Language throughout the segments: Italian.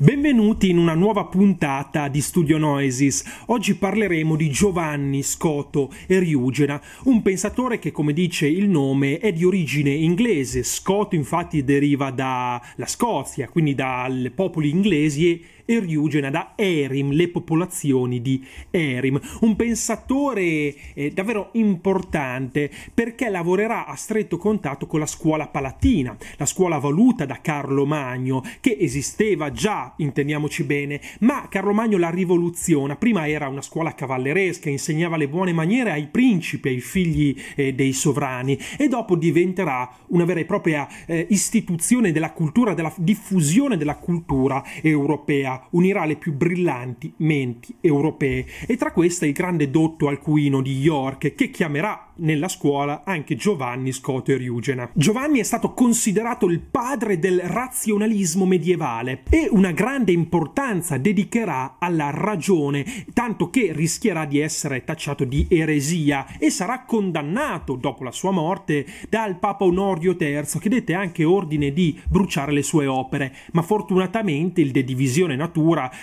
Benvenuti in una nuova puntata di Studio Noesis. Oggi parleremo di Giovanni Scoto Eriugena, un pensatore che, come dice il nome, è di origine inglese. Scoto infatti deriva dalla Scozia, quindi dai popoli inglesi, e Eriugena da Erim, le popolazioni di Erim. Un pensatore davvero importante, perché lavorerà a stretto contatto con la scuola palatina, la scuola voluta da Carlo Magno, che esisteva già, intendiamoci bene, ma Carlo Magno la rivoluziona. Prima era una scuola cavalleresca, insegnava le buone maniere ai principi, ai figli dei sovrani, e dopo diventerà una vera e propria istituzione della cultura, della diffusione della cultura europea. Unirà le più brillanti menti europee, e tra queste il grande dotto Alcuino di York, che chiamerà nella scuola anche Giovanni Scoto Eriugena. Giovanni è stato considerato il padre del razionalismo medievale e una grande importanza dedicherà alla ragione, tanto che rischierà di essere tacciato di eresia e sarà condannato dopo la sua morte dal Papa Onorio III, che dette anche ordine di bruciare le sue opere, ma fortunatamente il De divisione naturae,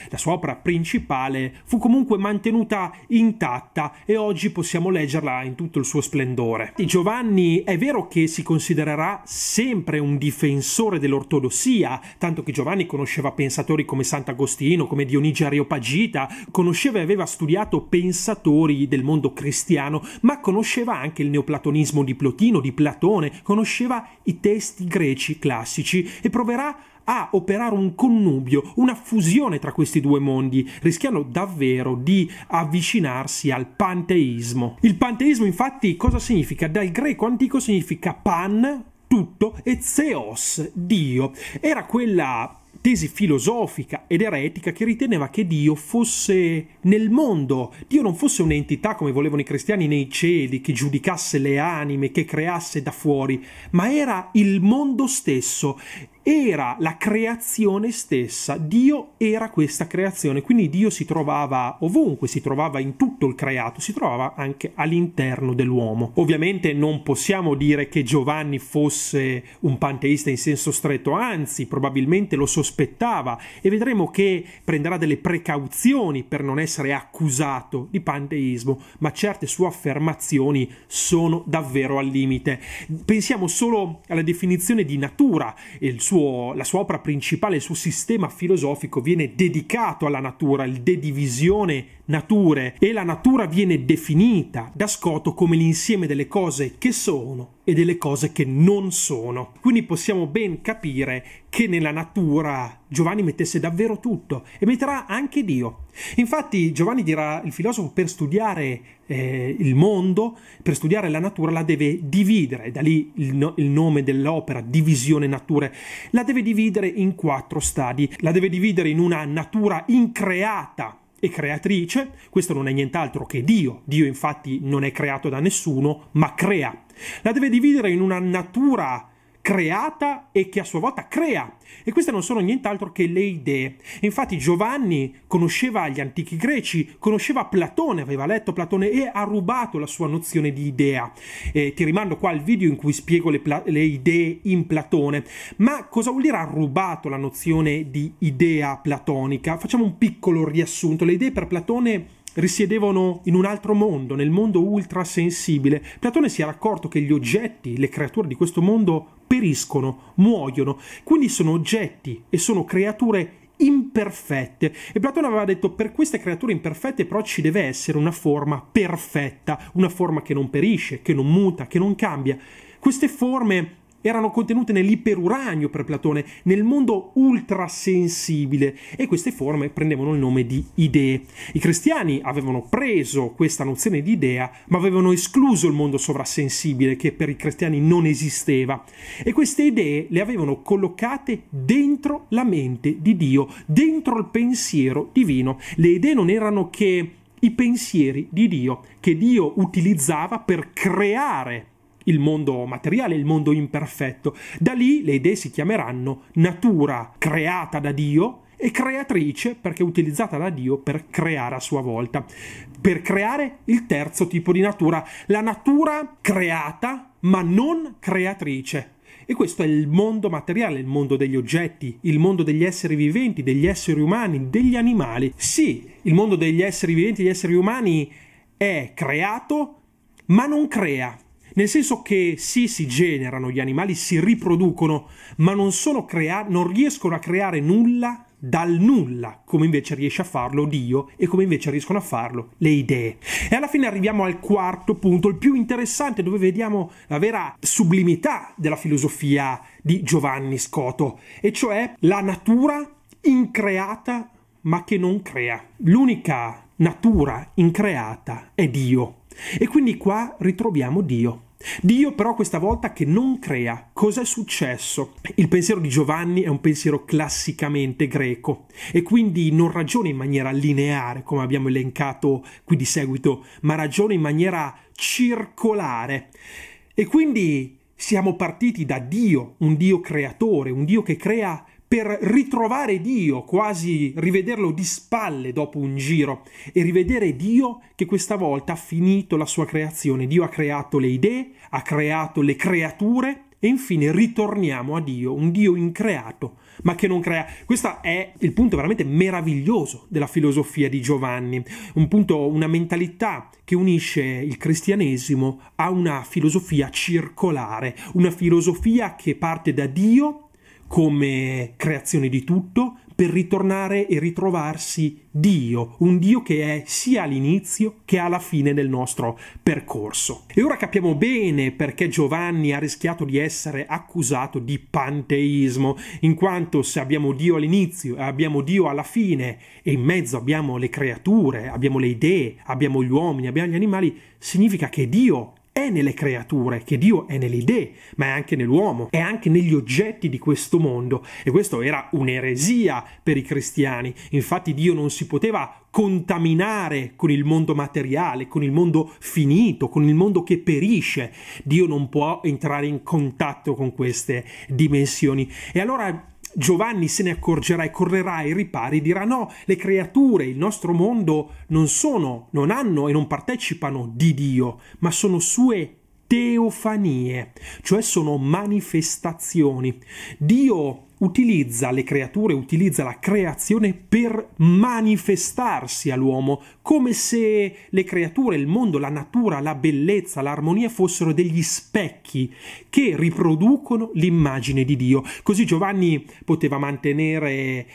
la sua opera principale, fu comunque mantenuta intatta e oggi possiamo leggerla in tutto il suo splendore. Giovanni è vero che si considererà sempre un difensore dell'ortodossia, tanto che Giovanni conosceva pensatori come Sant'Agostino, come Dionigi Areopagita, conosceva e aveva studiato pensatori del mondo cristiano, ma conosceva anche il neoplatonismo di Plotino, di Platone, conosceva i testi greci classici e proverà a operare un connubio, una fusione tra questi due mondi, rischiando davvero di avvicinarsi al panteismo. Il panteismo, infatti, cosa significa? Dal greco antico significa pan, tutto, e theos, Dio. Era quella tesi filosofica ed eretica che riteneva che Dio fosse nel mondo, Dio non fosse un'entità come volevano i cristiani nei cieli, che giudicasse le anime, che creasse da fuori, ma era il mondo stesso, era la creazione stessa. Dio era questa creazione, quindi Dio si trovava ovunque, si trovava in tutto il creato, si trovava anche all'interno dell'uomo. Ovviamente non possiamo dire che Giovanni fosse un panteista in senso stretto, anzi probabilmente lo sospettava, e vedremo che prenderà delle precauzioni per non essere accusato di panteismo, ma certe sue affermazioni sono davvero al limite. Pensiamo solo alla definizione di natura. La sua opera principale, il suo sistema filosofico viene dedicato alla natura, il De divisione naturae, e la natura viene definita da Scoto come l'insieme delle cose che sono e delle cose che non sono. Quindi possiamo ben capire che nella natura Giovanni mettesse davvero tutto, e metterà anche Dio. Infatti Giovanni dirà, il filosofo, per studiare il mondo, per studiare la natura, la deve dividere, da lì il nome dell'opera, divisione naturae. La deve dividere in 4 stadi, la deve dividere in una natura increata e creatrice. Questo non è nient'altro che Dio. Dio infatti non è creato da nessuno, ma crea. La deve dividere in una natura creata e che a sua volta crea, e queste non sono nient'altro che le idee. Infatti Giovanni conosceva gli antichi greci, conosceva Platone, aveva letto Platone e ha rubato la sua nozione di idea. Ti rimando qua al video in cui spiego le idee in Platone. Ma cosa vuol dire ha rubato la nozione di idea platonica? Facciamo un piccolo riassunto. Le idee per Platone risiedevano in un altro mondo, nel mondo ultrasensibile. Platone si era accorto che gli oggetti, le creature di questo mondo periscono, muoiono, quindi sono oggetti e sono creature imperfette, e Platone aveva detto: per queste creature imperfette però ci deve essere una forma perfetta, una forma che non perisce, che non muta, che non cambia. Queste forme erano contenute nell'iperuranio per Platone, nel mondo ultrasensibile, e queste forme prendevano il nome di idee. I cristiani avevano preso questa nozione di idea, ma avevano escluso il mondo sovrasensibile, che per i cristiani non esisteva, e queste idee le avevano collocate dentro la mente di Dio, dentro il pensiero divino. Le idee non erano che i pensieri di Dio, che Dio utilizzava per creare il mondo materiale, il mondo imperfetto. Da lì le idee si chiameranno natura, creata da Dio, e creatrice, perché utilizzata da Dio per creare a sua volta, per creare il terzo tipo di natura, la natura creata ma non creatrice. E questo è il mondo materiale, il mondo degli oggetti, il mondo degli esseri viventi, degli esseri umani, degli animali. Sì, il mondo degli esseri viventi, degli esseri umani è creato ma non crea. Nel senso che sì, si generano, gli animali si riproducono, ma non riescono a creare nulla dal nulla, come invece riesce a farlo Dio e come invece riescono a farlo le idee. E alla fine arriviamo al quarto punto, il più interessante, dove vediamo la vera sublimità della filosofia di Giovanni Scoto, e cioè la natura increata ma che non crea. L'unica natura increata è Dio. E quindi qua ritroviamo Dio. Dio però questa volta che non crea. Cosa è successo? Il pensiero di Giovanni è un pensiero classicamente greco e quindi non ragiona in maniera lineare come abbiamo elencato qui di seguito, ma ragiona in maniera circolare. E quindi siamo partiti da Dio, un Dio creatore, un Dio che crea, per ritrovare Dio, quasi rivederlo di spalle dopo un giro, e rivedere Dio che questa volta ha finito la sua creazione. Dio ha creato le idee, ha creato le creature, e infine ritorniamo a Dio, un Dio increato ma che non crea. Questo è il punto veramente meraviglioso della filosofia di Giovanni, un punto, una mentalità che unisce il cristianesimo a una filosofia circolare, una filosofia che parte da Dio come creazione di tutto, per ritornare e ritrovarsi Dio, un Dio che è sia all'inizio che alla fine del nostro percorso. E ora capiamo bene perché Giovanni ha rischiato di essere accusato di panteismo, in quanto se abbiamo Dio all'inizio e abbiamo Dio alla fine e in mezzo abbiamo le creature, abbiamo le idee, abbiamo gli uomini, abbiamo gli animali, significa che Dio è nelle creature, che Dio è nelle idee, ma è anche nell'uomo, è anche negli oggetti di questo mondo. E questo era un'eresia per i cristiani. Infatti Dio non si poteva contaminare con il mondo materiale, con il mondo finito, con il mondo che perisce. Dio non può entrare in contatto con queste dimensioni. E allora Giovanni se ne accorgerà e correrà ai ripari e dirà: no, le creature, il nostro mondo non hanno e non partecipano di Dio, ma sono sue teofanie, cioè sono manifestazioni. Dio utilizza le creature, utilizza la creazione per manifestarsi all'uomo, come se le creature, il mondo, la natura, la bellezza, l'armonia fossero degli specchi che riproducono l'immagine di Dio. Così Giovanni poteva mantenere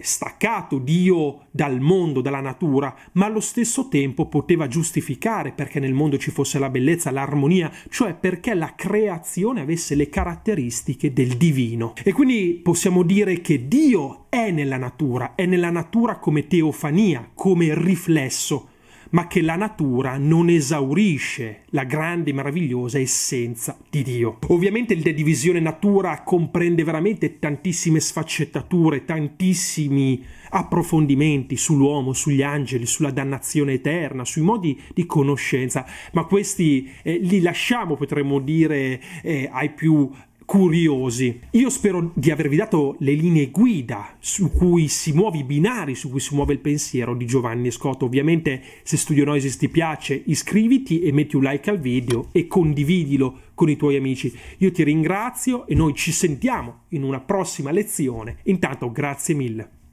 staccato Dio dal mondo, dalla natura, ma allo stesso tempo poteva giustificare perché nel mondo ci fosse la bellezza, l'armonia, cioè perché la creazione avesse le caratteristiche del divino. E quindi possiamo dire che Dio è nella natura come teofania, come riflesso, ma che la natura non esaurisce la grande e meravigliosa essenza di Dio. Ovviamente il De divisione natura comprende veramente tantissime sfaccettature, tantissimi approfondimenti sull'uomo, sugli angeli, sulla dannazione eterna, sui modi di conoscenza, ma questi li lasciamo, potremmo dire, ai più curiosi. Io spero di avervi dato le linee guida su cui si muove, i binari su cui si muove il pensiero di Giovanni Scoto. Ovviamente, se Studio Noesis ti piace, iscriviti e metti un like al video e condividilo con i tuoi amici. Io ti ringrazio e noi ci sentiamo in una prossima lezione. Intanto grazie mille.